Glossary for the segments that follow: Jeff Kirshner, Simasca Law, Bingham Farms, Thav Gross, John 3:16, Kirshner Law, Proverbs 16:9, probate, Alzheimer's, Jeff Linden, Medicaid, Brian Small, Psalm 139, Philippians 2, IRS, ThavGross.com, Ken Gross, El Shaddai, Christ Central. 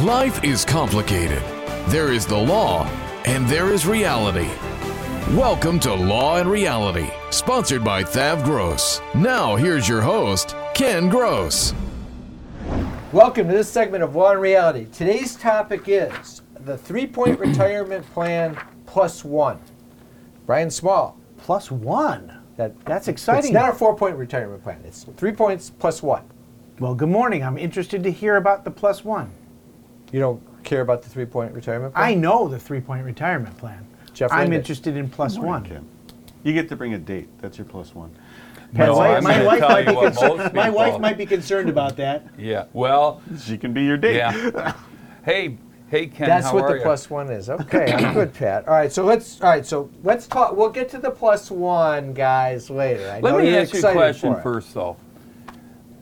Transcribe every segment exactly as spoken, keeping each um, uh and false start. Life is complicated. There is the law and there is reality. Welcome to Law and Reality, sponsored by Thav Gross. Now here's your host, Ken Gross. Welcome to this segment of Law and Reality. Today's topic is the three-point retirement plan plus one. Brian Small. Plus one? That, that's exciting. It's not a four-point retirement plan. It's three points plus one. Well, good morning. I'm interested to hear about the plus one. You don't care about the three-point retirement plan? I know the three-point retirement plan. Jeff I'm Linda. Interested in plus morning, one. Jim. You get to bring a date. That's your plus one. My, no, wife, my, wife, might concerned, my wife might be concerned about that. Yeah. Well, she can be your date. Yeah. hey, hey, Ken. That's how what are the you? Plus one is. Okay, I'm good, Pat. All right. So let's. All right. So let's talk. We'll get to the plus one guys later. I Let know me you're ask you a question first, though.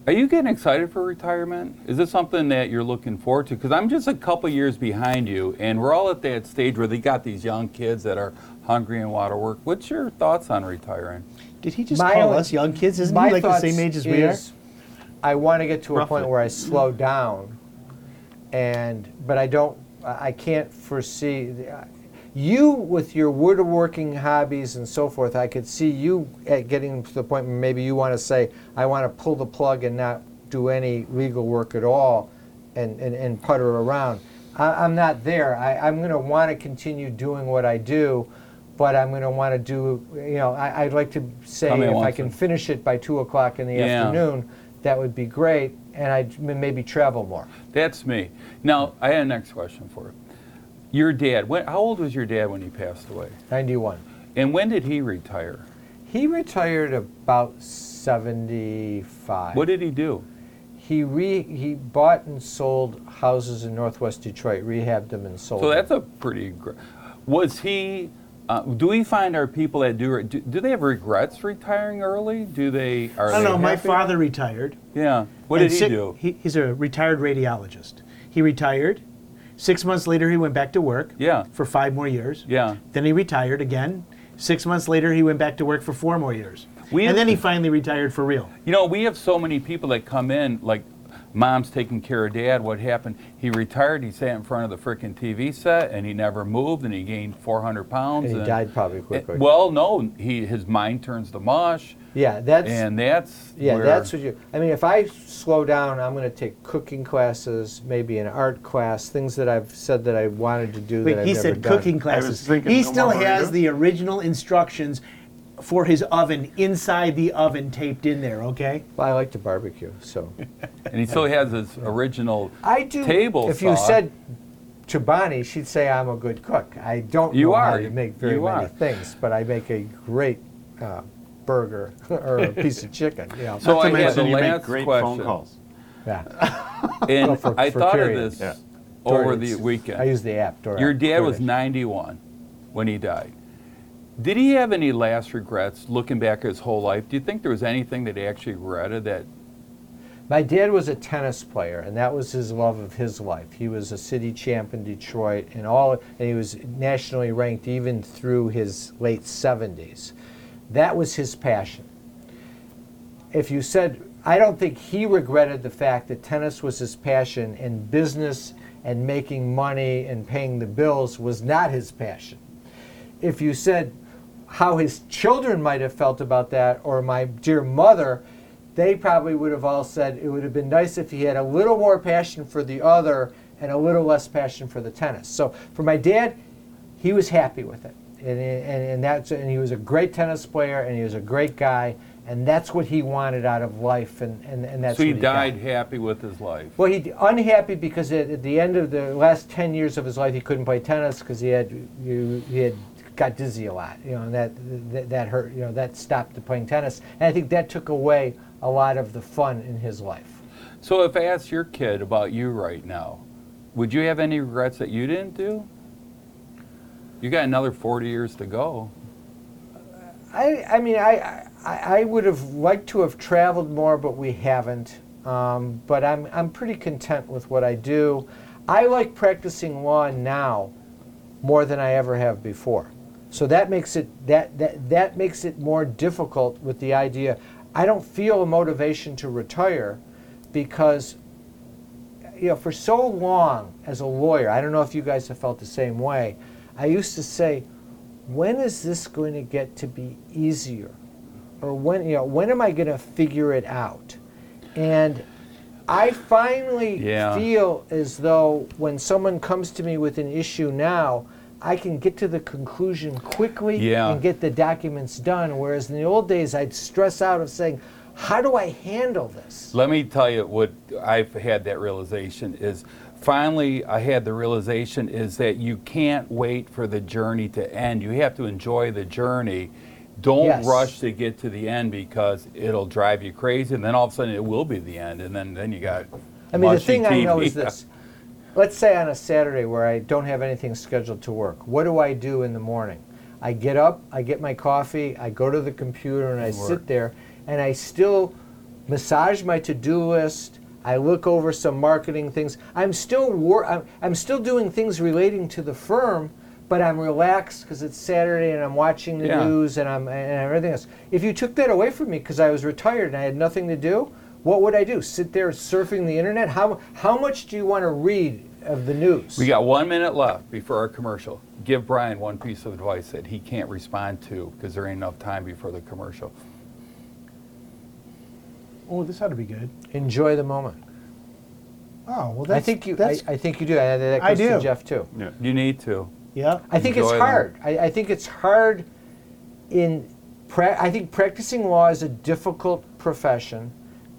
Are you getting excited for retirement? Is this something that you're looking forward to? Because I'm just a couple years behind you, and we're all at that stage where they got these young kids that are hungry and want to work. What's your thoughts on retiring? Did he just my call own, us young kids? Isn't he like the same age as we are? I want to get to Roughly. a point where I slow down, and but I don't. I can't foresee. The, you with your woodworking hobbies and so forth, I could see you at getting to the point where maybe you want to say, I want to pull the plug and not do any legal work at all and, and, and putter around. I, I'm not there. I, I'm going to want to continue doing what I do, but I'm going to want to do, you know, I, I'd like to say Tell me if I can to. finish it by two o'clock in the yeah. afternoon, that would be great, and I'd maybe travel more. That's me. Now, I had a next question for you. Your dad, when, how old was your dad when he passed away? ninety-one. And when did he retire? He retired about seventy-five. What did he do? He re, he bought and sold houses in Northwest Detroit, rehabbed them and sold them. So that's a pretty, was he, uh, do we find our people that do, do, do they have regrets retiring early? Do they, are I don't they know, happy? My father retired. Yeah. What did he do? He, he's a retired radiologist. He retired. Six months later, he went back to work yeah. for five more years. Yeah. Then he retired again. Six months later, he went back to work for four more years. We and then he finally retired for real. You know, we have so many people that come in, like, mom's taking care of dad. What happened? He retired. He sat in front of the frickin' T V set, and he never moved, and he gained four hundred pounds. And he and, died probably quickly. It, well, no. he His mind turns to mush. Yeah, that's... And that's... Yeah, that's what you... I mean, if I slow down, I'm going to take cooking classes, maybe an art class, things that I've said that I wanted to do Wait, that I've never done. He said cooking classes. He still has the original instructions for his oven inside the oven taped in there, okay? Well, I like to barbecue, so... And he still has his original I do, table If saw. you said... To Bonnie, she'd say I'm a good cook. I don't you know are. how to make very you many are. things, but I make a great... Uh, burger or a piece of chicken. You know. So I had the last great question. Phone calls. Yeah. And well, for, I for thought periods. of this yeah. over the weekend. I used the app. Dora. Your dad Dora. was ninety-one when he died. Did he have any last regrets looking back his whole life? Do you think there was anything that he actually regretted that? My dad was a tennis player, and that was his love of his life. He was a city champ in Detroit, and all, and he was nationally ranked even through his late seventies. That was his passion. If you said, I don't think he regretted the fact that tennis was his passion and business and making money and paying the bills was not his passion. If you said how his children might have felt about that or my dear mother, they probably would have all said it would have been nice if he had a little more passion for the other and a little less passion for the tennis. So for my dad, he was happy with it. And, and, and, that's, and he was a great tennis player, and he was a great guy, and that's what he wanted out of life, and, and, and that's so he what he died got. happy with his life. Well, he unhappy because at, at the end of the last ten years of his life, he couldn't play tennis because he had you, he had got dizzy a lot, you know, and that, that that hurt, you know, that stopped the playing tennis, and I think that took away a lot of the fun in his life. So if I ask your kid about you right now, Would you have any regrets that you didn't do? You got another forty years to go. I, I mean, I, I, I would have liked to have traveled more, but we haven't. Um, but I'm, I'm pretty content with what I do. I like practicing law now more than I ever have before. So that makes it that that that makes it more difficult with the idea. I don't feel a motivation to retire because, you know, for so long as a lawyer, I don't know if you guys have felt the same way, I used to say, when is this going to get to be easier? Or when, you know, when am I going to figure it out? And I finally yeah. feel as though when someone comes to me with an issue now, I can get to the conclusion quickly yeah. and get the documents done, whereas in the old days I'd stress out of saying, how do I handle this? Let me tell you what I've had that realization is, finally I had the realization is that you can't wait for the journey to end. You have to enjoy the journey. Don't yes. rush to get to the end because it'll drive you crazy, and then all of a sudden it will be the end, and then, then you got I mean, the thing T V. I know is this. Let's say on a Saturday where I don't have anything scheduled to work, what do I do in the morning? I get up, I get my coffee, I go to the computer, and I work. sit there, and I still massage my to-do list. I look over some marketing things. I'm still wor- I'm, I'm still doing things relating to the firm, but I'm relaxed because it's Saturday and I'm watching the yeah. news and I'm and everything else. If you took that away from me because I was retired and I had nothing to do, what would I do? Sit there surfing the internet? How how much do you want to read of the news? We got one minute left before our commercial. Give Brian one piece of advice that he can't respond to because there ain't enough time before the commercial. Oh, this ought to be good. Enjoy the moment. Oh, well, that's... I think you, I, I think you do. I, that goes I do. to Jeff, too. Yeah. You need to. Yeah. I think Enjoy it's hard. I, I think it's hard in... Pra- I think practicing law is a difficult profession,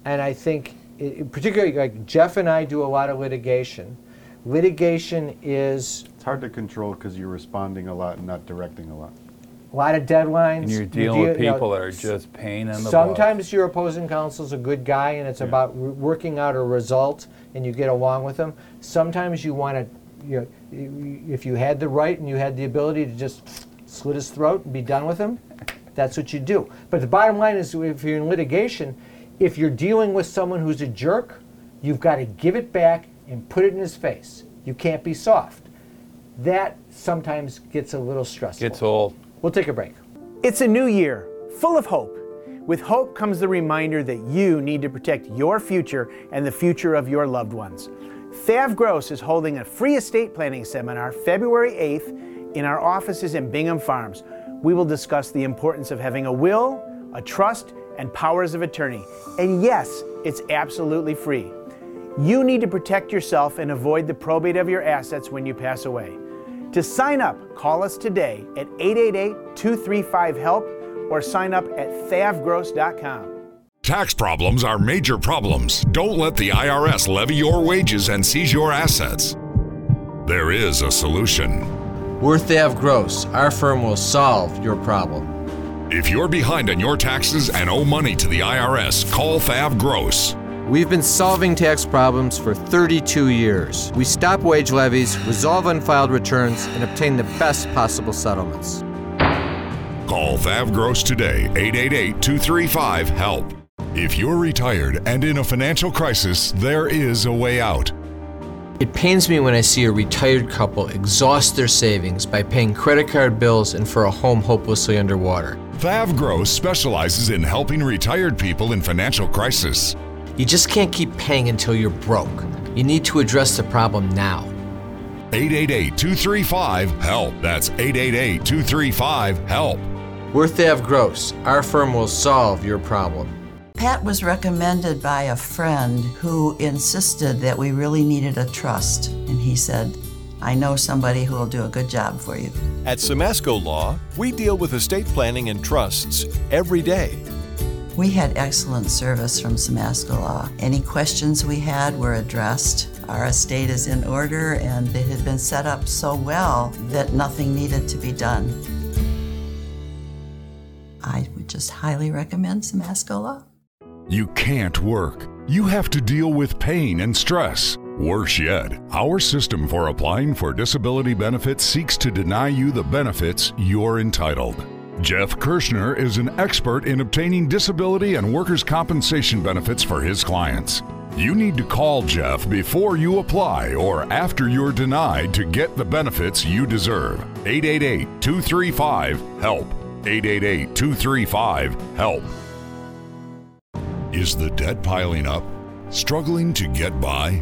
and I think, it, particularly, like Jeff and I do a lot of litigation. Litigation is... It's hard to control because you're responding a lot and not directing a lot. A lot of deadlines. And you're dealing you deal, with people you know, that are just pain in the butt. Sometimes your opposing counsel's a good guy and it's yeah. about re- working out a result and you get along with them. Sometimes you want to, you know, if you had the right and you had the ability to just slit his throat and be done with him, that's what you do. But the bottom line is if you're in litigation, if you're dealing with someone who's a jerk, you've got to give it back and put it in his face. You can't be soft. That sometimes gets a little stressful. Gets old. We'll take a break. It's a new year, full of hope. With hope comes the reminder that you need to protect your future and the future of your loved ones. Thav Gross is holding a free estate planning seminar February eighth in our offices in Bingham Farms. We will discuss the importance of having a will, a trust, and powers of attorney. And yes, it's absolutely free. You need to protect yourself and avoid the probate of your assets when you pass away. To sign up, call us today at eight eight eight, two three five, HELP or sign up at Thav Gross dot com. Tax problems are major problems. Don't let the I R S levy your wages and seize your assets. There is a solution. We're Thav Gross. Our firm will solve your problem. If you're behind on your taxes and owe money to the I R S, call Thav Gross. We've been solving tax problems for thirty-two years. We stop wage levies, resolve unfiled returns, and obtain the best possible settlements. Call Thav Gross today, eight eight eight, two three five, HELP. If you're retired and in a financial crisis, there is a way out. It pains me when I see a retired couple exhaust their savings by paying credit card bills and for a home hopelessly underwater. Thav Gross specializes in helping retired people in financial crisis. You just can't keep paying until you're broke. You need to address the problem now. eight eight eight, two three five, HELP. That's eight eight eight, two three five, HELP. We're Thav Gross. Our firm will solve your problem. Pat was recommended by a friend who insisted that we really needed a trust. And he said, I know somebody who will do a good job for you. At Simasca Law, we deal with estate planning and trusts every day. We had excellent service from Simasca Law. Any questions we had were addressed. Our estate is in order, and it had been set up so well that nothing needed to be done. I would just highly recommend Simasca Law. You can't work. You have to deal with pain and stress. Worse yet, our system for applying for disability benefits seeks to deny you the benefits you're entitled. Jeff Kirshner is an expert in obtaining disability and workers' compensation benefits for his clients. You need to call Jeff before you apply or after you're denied to get the benefits you deserve. eight eight eight, two three five, HELP. eight eight eight, two three five, HELP. Is the debt piling up? Struggling to get by?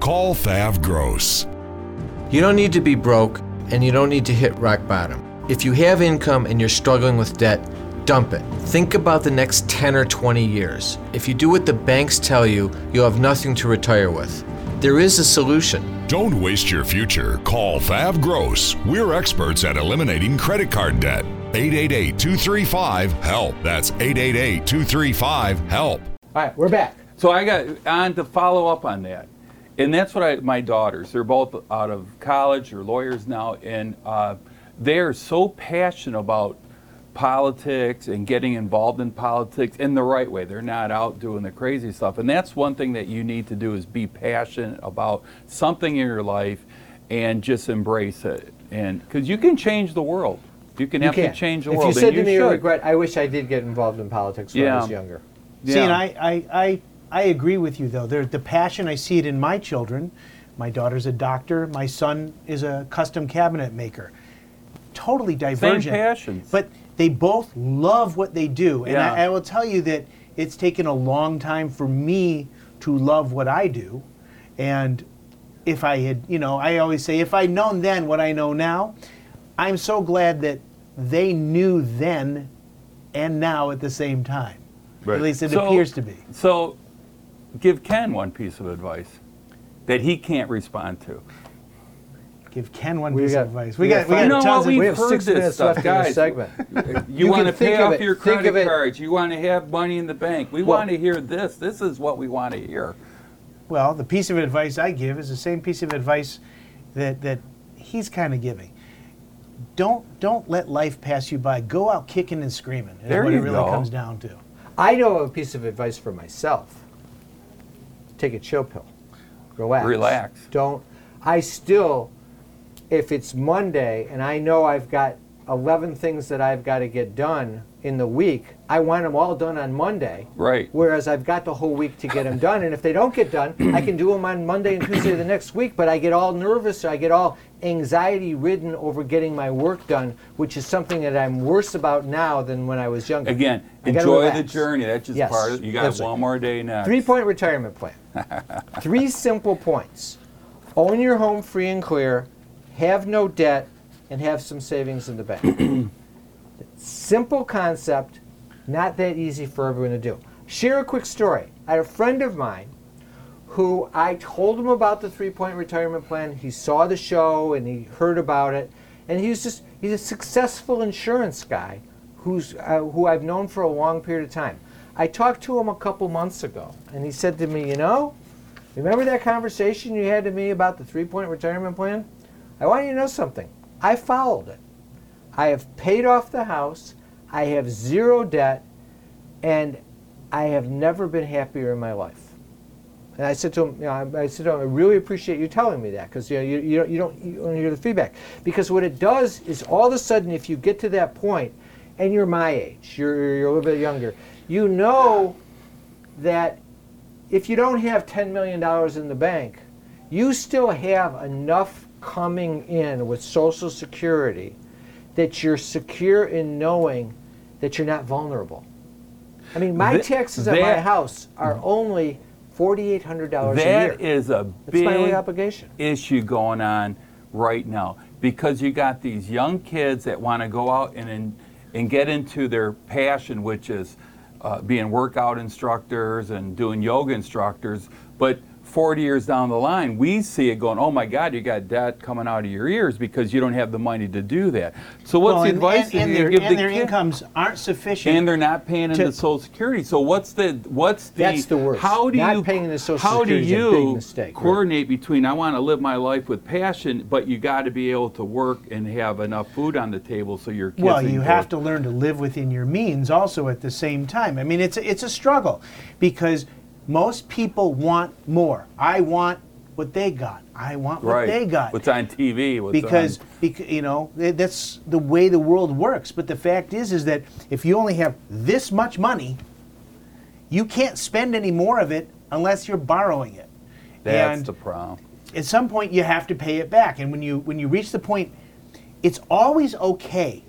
Call Thav Gross. You don't need to be broke, and you don't need to hit rock bottom. If you have income and you're struggling with debt, dump it. Think about the next ten or twenty years. If you do what the banks tell you, you'll have nothing to retire with. There is a solution. Don't waste your future. Call Thav Gross. We're experts at eliminating credit card debt. eight eight eight, two three five, HELP. That's eight eight eight, two three five, HELP. All right, we're back. So I got on to follow up on that. And that's what I, my daughters, they're both out of college, they're lawyers now, and uh, they're so passionate about politics and getting involved in politics in the right way. They're not out doing the crazy stuff. And that's one thing that you need to do is be passionate about something in your life and just embrace it. And because you can change the world. You can you have can. to change the if world. If you said to you me, you regret, I wish I did get involved in politics when yeah. I was younger. Yeah. See, and I... I, I I agree with you, though. They're, the passion, I see it in my children. My daughter's a doctor. My son is a custom cabinet maker. Totally divergent. Same passions. But they both love what they do. And yeah. I, I will tell you that it's taken a long time for me to love what I do. And if I had, you know, I always say, if I'd known then what I know now, I'm so glad that they knew then and now at the same time. Right. At least it so, appears to be. So. Give Ken one piece of advice that he can't respond to. Give Ken one we piece got, of advice. We, we got, got we, got tons we have six minutes left in this segment. You, you want to pay off your credit cards. You want to have money in the bank. We well, want to hear this. This is what we want to hear. Well, the piece of advice I give is the same piece of advice that that he's kind of giving. Don't don't let life pass you by. Go out kicking and screaming. That's what it really go. comes down to. I know a piece of advice for myself. Take a chill pill. Relax. Relax. Don't. I still, if it's Monday and I know I've got eleven things that I've got to get done in the week, I want them all done on Monday. Right. Whereas I've got the whole week to get them done. And if they don't get done, I can do them on Monday and Tuesday of the next week. But I get all nervous. Or I get all anxiety-ridden over getting my work done, which is something that I'm worse about now than when I was younger. Again, enjoy the journey. That's just yes. part of it. You got That's one right. more day now. Three-point retirement plan. Three simple points. Own your home free and clear, have no debt, and have some savings in the bank. Simple concept, not that easy for everyone to do. Share a quick story. I had a friend of mine who I told him about the three-point retirement plan. He saw the show and he heard about it. And he's just, he's a successful insurance guy who's uh, who I've known for a long period of time. I talked to him a couple months ago and he said to me, you know, remember that conversation you had to me about the three-point retirement plan? I want you to know something. I followed it. I have paid off the house. I have zero debt. And I have never been happier in my life. And I said to him, you know, I said to him, I really appreciate you telling me that because you know, you, you don't, you don't, you don't hear the feedback. Because what it does is all of a sudden, if you get to that point, and you're my age, you're, you're a little bit younger, you know that if you don't have ten million dollars in the bank, you still have enough coming in with Social Security that you're secure in knowing that you're not vulnerable. I mean, my taxes that, on my house are only four thousand eight hundred dollars a year. That is a That's big issue going on right now because you got these young kids that want to go out and and, and get into their passion, which is uh, being workout instructors and doing yoga instructors. But forty years down the line, we see it going, oh my God, you got debt coming out of your ears because you don't have the money to do that. So what's well, the and, advice and, and that you their, give and the their kid? Incomes aren't sufficient. And they're not paying into Social Security. So what's the, what's the, that's the worst. How do not you, paying into Social how Security do you is a big mistake, coordinate right? between I want to live my life with passion, but you got to be able to work and have enough food on the table so your kids Well, you have work. to learn to live within your means also at the same time. I mean, it's it's a struggle because most people want more. I want what they got. I want what right. they got. What's on T V? What's because, on... because you know that's the way the world works. But the fact is, is that if you only have this much money, you can't spend any more of it unless you're borrowing it. That's and the problem. At some point, you have to pay it back. And when you when you reach the point, it's always okay.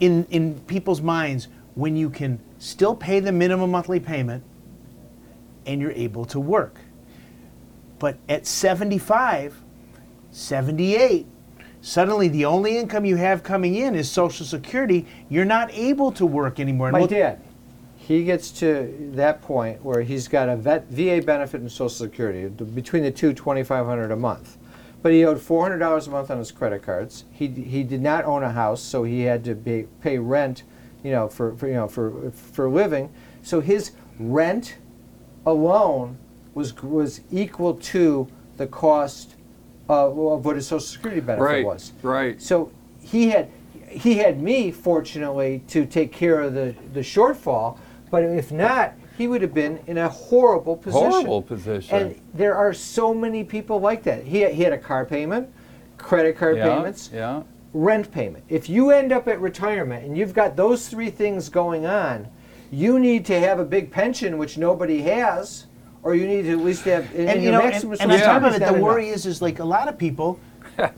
In in people's minds, when you can still pay the minimum monthly payment. And you're able to work. But at seventy-five, seventy-eight, suddenly the only income you have coming in is Social Security. You're not able to work anymore. My dad, he gets to that point where he's got a vet, V A benefit and Social Security. Between the two, twenty-five hundred dollars a month. But he owed four hundred dollars a month on his credit cards. He he did not own a house, so he had to pay, pay rent, you know, for, for you know for for a living. So his rent alone was was equal to the cost of, of what his Social Security benefit right, was. Right. So he had he had me fortunately to take care of the the shortfall, but if not, he would have been in a horrible position. Horrible position. And there are so many people like that. He he had a car payment, credit card yeah, payments, yeah. rent payment. If you end up at retirement and you've got those three things going on, you need to have a big pension, which nobody has, or you need to at least have. And, and you know, and, and on top of it, the worry enough. is, is like a lot of people,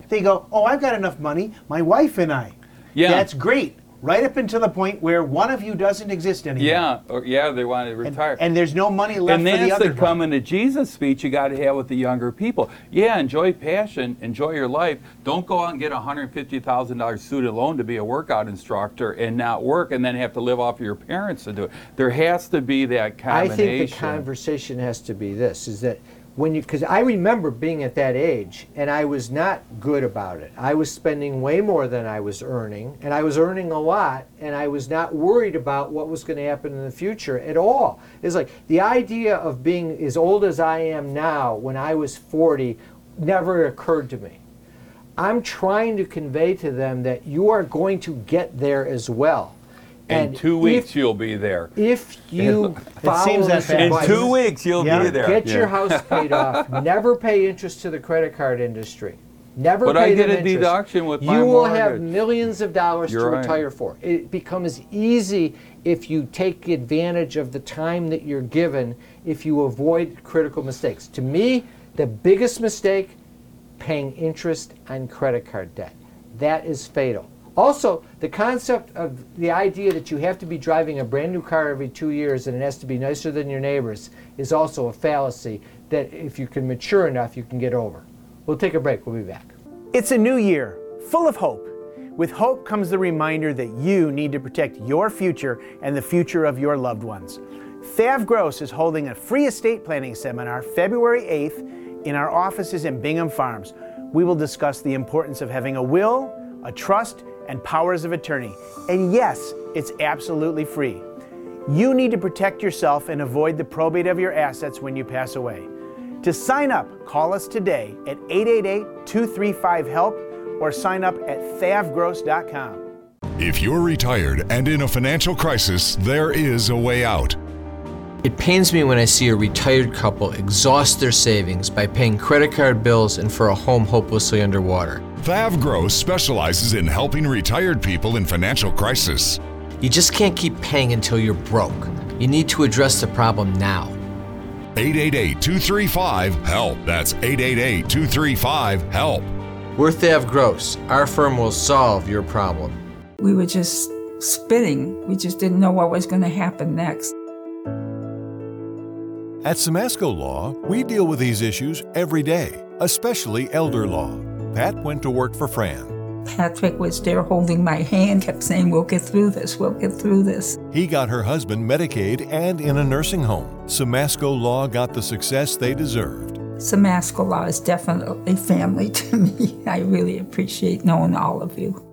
they go, "Oh, I've got enough money, my wife and I." Yeah, that's great. Right up until the point where one of you doesn't exist anymore. Yeah, or, yeah, they want to retire. And, and there's no money left for the other. And that's the coming to Jesus speech you got to have with the younger people. Yeah, enjoy passion, enjoy your life. Don't go out and get a one hundred fifty thousand dollars student loan to be a workout instructor and not work and then have to live off of your parents to do it. There has to be that combination. I think the conversation has to be this, is that when you, because I remember being at that age, and I was not good about it. I was spending way more than I was earning, and I was earning a lot, and I was not worried about what was going to happen in the future at all. It's like the idea of being as old as I am now when I was forty never occurred to me. I'm trying to convey to them that you are going to get there as well. In two weeks, if, you'll be there. If you follow it seems that this advice, in two weeks, you'll yeah. be there. Get yeah. your house paid off. Never pay interest to the credit card industry. Never but pay them interest. But I get a deduction with my mortgage. You will have millions of dollars You're to right. retire for. It becomes easy if you take advantage of the time that you're given, if you avoid critical mistakes. To me, the biggest mistake, paying interest on credit card debt. That is fatal. Also, the concept of the idea that you have to be driving a brand new car every two years and it has to be nicer than your neighbors is also a fallacy that if you can mature enough, you can get over. We'll take a break. We'll be back. It's a new year, full of hope. With hope comes the reminder that you need to protect your future and the future of your loved ones. Thav Gross is holding a free estate planning seminar February eighth in our offices in Bingham Farms. We will discuss the importance of having a will, a trust, and powers of attorney. And yes, it's absolutely free. You need to protect yourself and avoid the probate of your assets when you pass away. To sign up, call us today at eight eight eight, two three five, HELP or sign up at Thav Gross dot com. If you're retired and in a financial crisis, there is a way out. It pains me when I see a retired couple exhaust their savings by paying credit card bills and for a home hopelessly underwater. Thav Gross specializes in helping retired people in financial crisis. You just can't keep paying until you're broke. You need to address the problem now. eight eight eight, two three five, HELP. That's eight eight eight, two three five, HELP. We're Thav Gross. Our firm will solve your problem. We were just spitting. We just didn't know what was going to happen next. At Simasca Law, we deal with these issues every day, especially elder law. Pat went to work for Fran. Patrick was there holding my hand, kept saying, we'll get through this, we'll get through this. He got her husband Medicaid and in a nursing home. Simasca Law got the success they deserved. Simasca Law is definitely family to me. I really appreciate knowing all of you.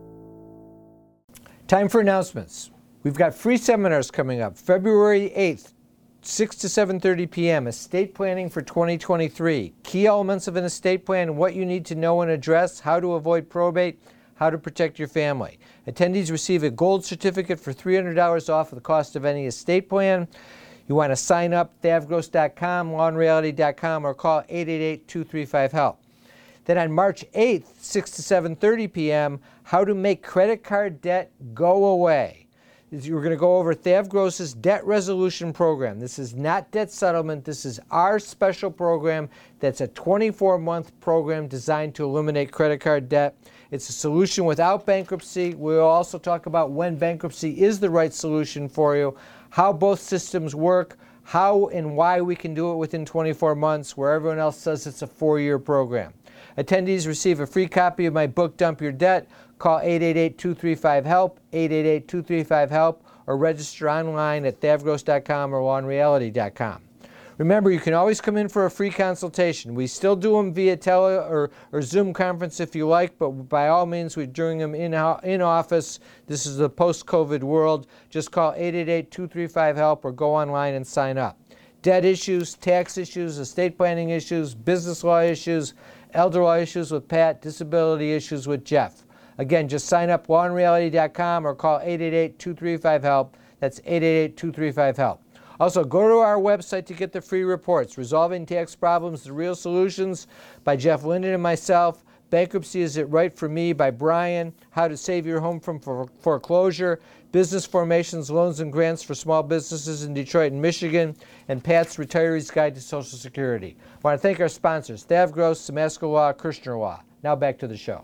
Time for announcements. We've got free seminars coming up. February eighth, six to seven thirty p.m., Estate Planning for twenty twenty-three. Key elements of an estate plan, what you need to know and address, how to avoid probate, how to protect your family. Attendees receive a gold certificate for three hundred dollars off the cost of any estate plan. You want to sign up, Thav Gross dot com, law and reality dot com, or call eight eight eight, two three five, HELP. Then on March eighth, six to seven thirty p.m., how to make credit card debt go away. We're going to go over Thav Gross's debt resolution program. This is not debt settlement. This is our special program that's a twenty-four month program designed to eliminate credit card debt. It's a solution without bankruptcy. We'll also talk about when bankruptcy is the right solution for you, how both systems work, how and why we can do it within twenty-four months, where everyone else says it's a four-year program. Attendees receive a free copy of my book, Dump Your Debt. Call eight eight eight, two three five, HELP, eight eight eight, two three five, HELP, or register online at Thav Gross dot com or law and reality dot com. Remember, you can always come in for a free consultation. We still do them via tele or, or Zoom conference if you like, but by all means, we're doing them in, in office. This is the post-COVID world. Just call eight eight eight, two three five, HELP or go online and sign up. Debt issues, tax issues, estate planning issues, business law issues, elder law issues with Pat, disability issues with Jeff. Again, just sign up law and reality dot com or call eight eight eight, two three five, HELP. That's eight eight eight, two three five, HELP. Also, go to our website to get the free reports, Resolving Tax Problems, The Real Solutions by Jeff Linden and myself, Bankruptcy Is It Right For Me by Brian, How to Save Your Home From Foreclosure, Business Formations, Loans and Grants for Small Businesses in Detroit and Michigan, and Pat's Retiree's Guide to Social Security. I want to thank our sponsors, Thav Gross, Simasca Law, Kirshner Law. Now back to the show.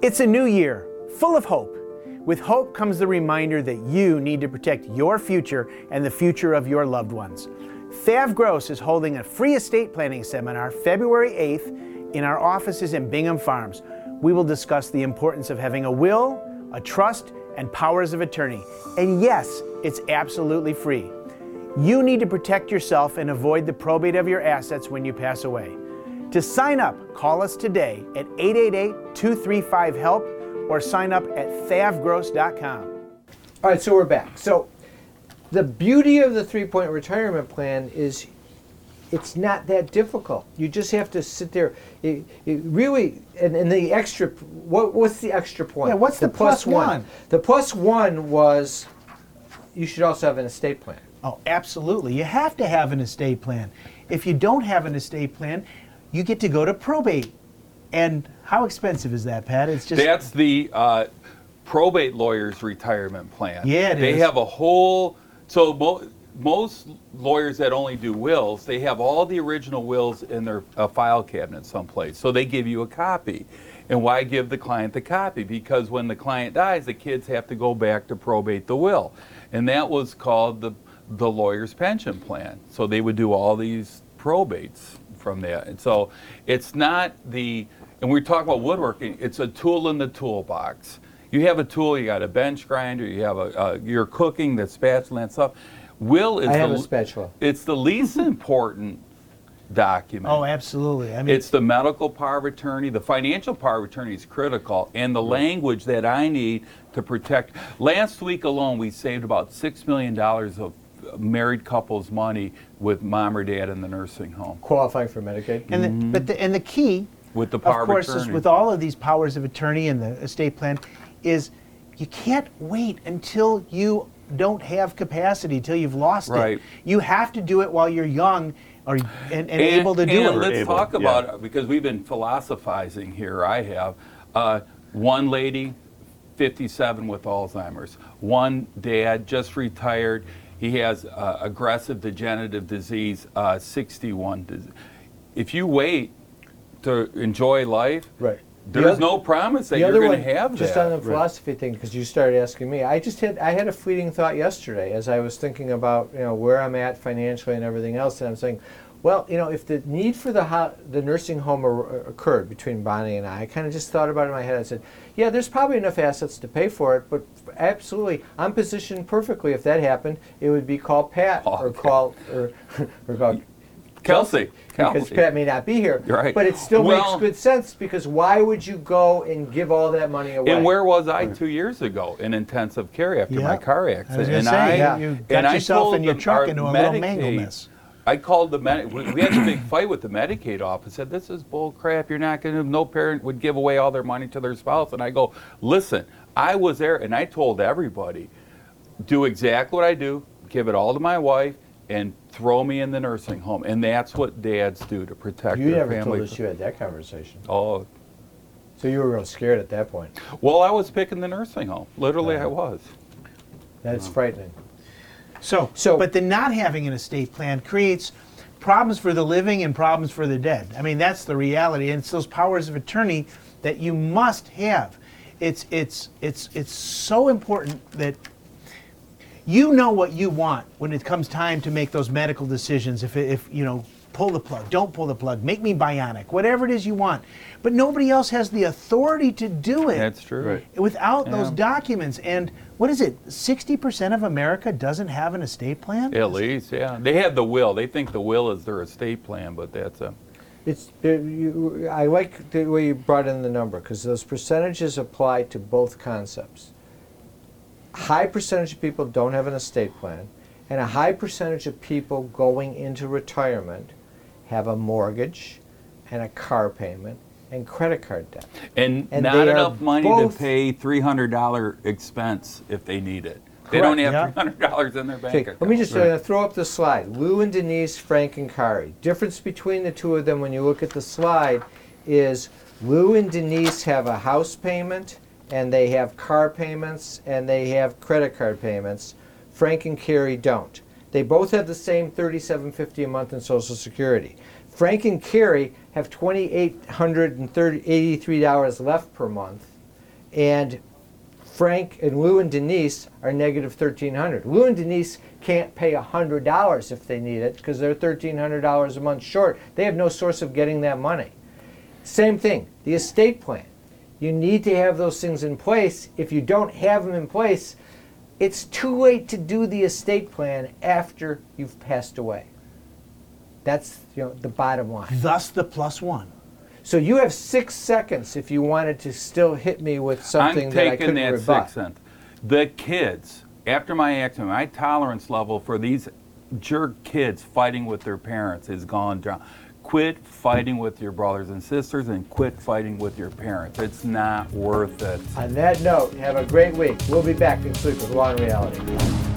It's a new year, full of hope. With hope comes the reminder that you need to protect your future and the future of your loved ones. Thav Gross is holding a free estate planning seminar February eighth in our offices in Bingham Farms. We will discuss the importance of having a will, a trust, and powers of attorney. And yes, it's absolutely free. You need to protect yourself and avoid the probate of your assets when you pass away. To sign up, call us today at eight eight eight, two three five, HELP or sign up at Thav Gross dot com. All right, so we're back. So the beauty of the three-point retirement plan is it's not that difficult. You just have to sit there. It, it really, and, and the extra, what, what's the extra point? Yeah, what's the, the plus, plus one? one? The plus one was you should also have an estate plan. Oh, absolutely. You have to have an estate plan. If you don't have an estate plan, you get to go to probate. And how expensive is that, Pat? It's just That's the uh, probate lawyer's retirement plan. Yeah, it they is. They have a whole, so mo- most lawyers that only do wills, they have all the original wills in their uh, file cabinet someplace. So they give you a copy. And why give the client the copy? Because when the client dies, the kids have to go back to probate the will. And that was called the, the lawyer's pension plan. So they would do all these probates from that. And so it's not the, and we talk about woodworking, it's a tool in the toolbox. You have a tool, you got a bench grinder, you have a, uh, you're cooking, the spatula and stuff. Will is I have the, a spatula. It's the least important document. Oh, absolutely. I mean, it's the medical power of attorney, the financial power of attorney is critical, and the language that I need to protect. Last week alone, we saved about six million dollars of married couples' money with mom or dad in the nursing home. Qualifying for Medicaid. And the, mm-hmm. but the, and the key, with the power of course, of attorney. Is with all of these powers of attorney and the estate plan, is you can't wait until you don't have capacity, till you've lost right. it. You have to do it while you're young or and, and, and able to do and it. Let's able. talk about yeah. it, because we've been philosophizing here. I have. Uh, One lady, fifty-seven with Alzheimer's. One dad, just retired. He has uh, aggressive degenerative disease, uh, sixty-one. If you wait to enjoy life, right. There's the no promise that the you're other going one, to have just that. Just on the philosophy right. thing, because you started asking me, I just had I had a fleeting thought yesterday as I was thinking about you know where I'm at financially and everything else, and I'm saying, well, you know, if the need for the ho the nursing home occurred between Bonnie and I, I kind of just thought about it in my head. I said, yeah, there's probably enough assets to pay for it, but absolutely, I'm positioned perfectly. If that happened, it would be call Pat oh, or okay. call or, or call. Kelsey, Kelsey, because Pat may not be here, right. but it still well, makes good sense, because why would you go and give all that money away? And where was I two years ago in intensive care after yeah. my car accident? I and say, I, yeah. you got and yourself and your truck into a Medicaid, little mangle mess. I called the Medi we, we had a big fight with the Medicaid office. Said this is bull crap. You're not going to. No parent would give away all their money to their spouse. And I go, listen, I was there, and I told everybody, do exactly what I do. Give it all to my wife. And throw me in the nursing home. And that's what dads do to protect you their family. You never told us you had that conversation. Oh. So you were real scared at that point. Well, I was picking the nursing home. Literally, uh, I was. That's um, frightening. So, so, but the not having an estate plan creates problems for the living and problems for the dead. I mean, that's the reality. And it's those powers of attorney that you must have. It's, it's, it's, it's so important that you know what you want when it comes time to make those medical decisions. If, if you know, pull the plug, don't pull the plug, make me bionic, whatever it is you want. But nobody else has the authority to do it. That's true. Right. Without yeah. those documents. And what is it, sixty percent of America doesn't have an estate plan? At least, yeah. They have the will. They think the will is their estate plan, but that's a... It's, it, you, I like the way you brought in the number, because those percentages apply to both concepts. High percentage of people don't have an estate plan, and a high percentage of people going into retirement have a mortgage and a car payment and credit card debt. And, and not enough money to pay three hundred dollar expense if they need it. Correct. They don't have yeah. three hundred dollars in their bank okay. account. Let me just right. throw up the slide. Lou and Denise, Frank and Kari. Difference between the two of them when you look at the slide is Lou and Denise have a house payment, and they have car payments, and they have credit card payments. Frank and Kari don't. They both have the same thirty-seven fifty a month in Social Security. Frank and Kari have two thousand eight hundred eighty-three dollars left per month, and Frank and Lou and Denise are negative thirteen hundred dollars. Lou and Denise can't pay one hundred dollars if they need it, because they're thirteen hundred dollars a month short. They have no source of getting that money. Same thing, the estate plan. You need to have those things in place. If you don't have them in place, it's too late to do the estate plan after you've passed away. That's you know, the bottom line. Thus the plus one. So you have six seconds if you wanted to still hit me with something that I couldn't rebut. I'm taking that six cents. The kids, after my accident, my tolerance level for these jerk kids fighting with their parents is gone down. Quit fighting with your brothers and sisters, and quit fighting with your parents. It's not worth it. On that note, have a great week. We'll be back next week with Law and Reality.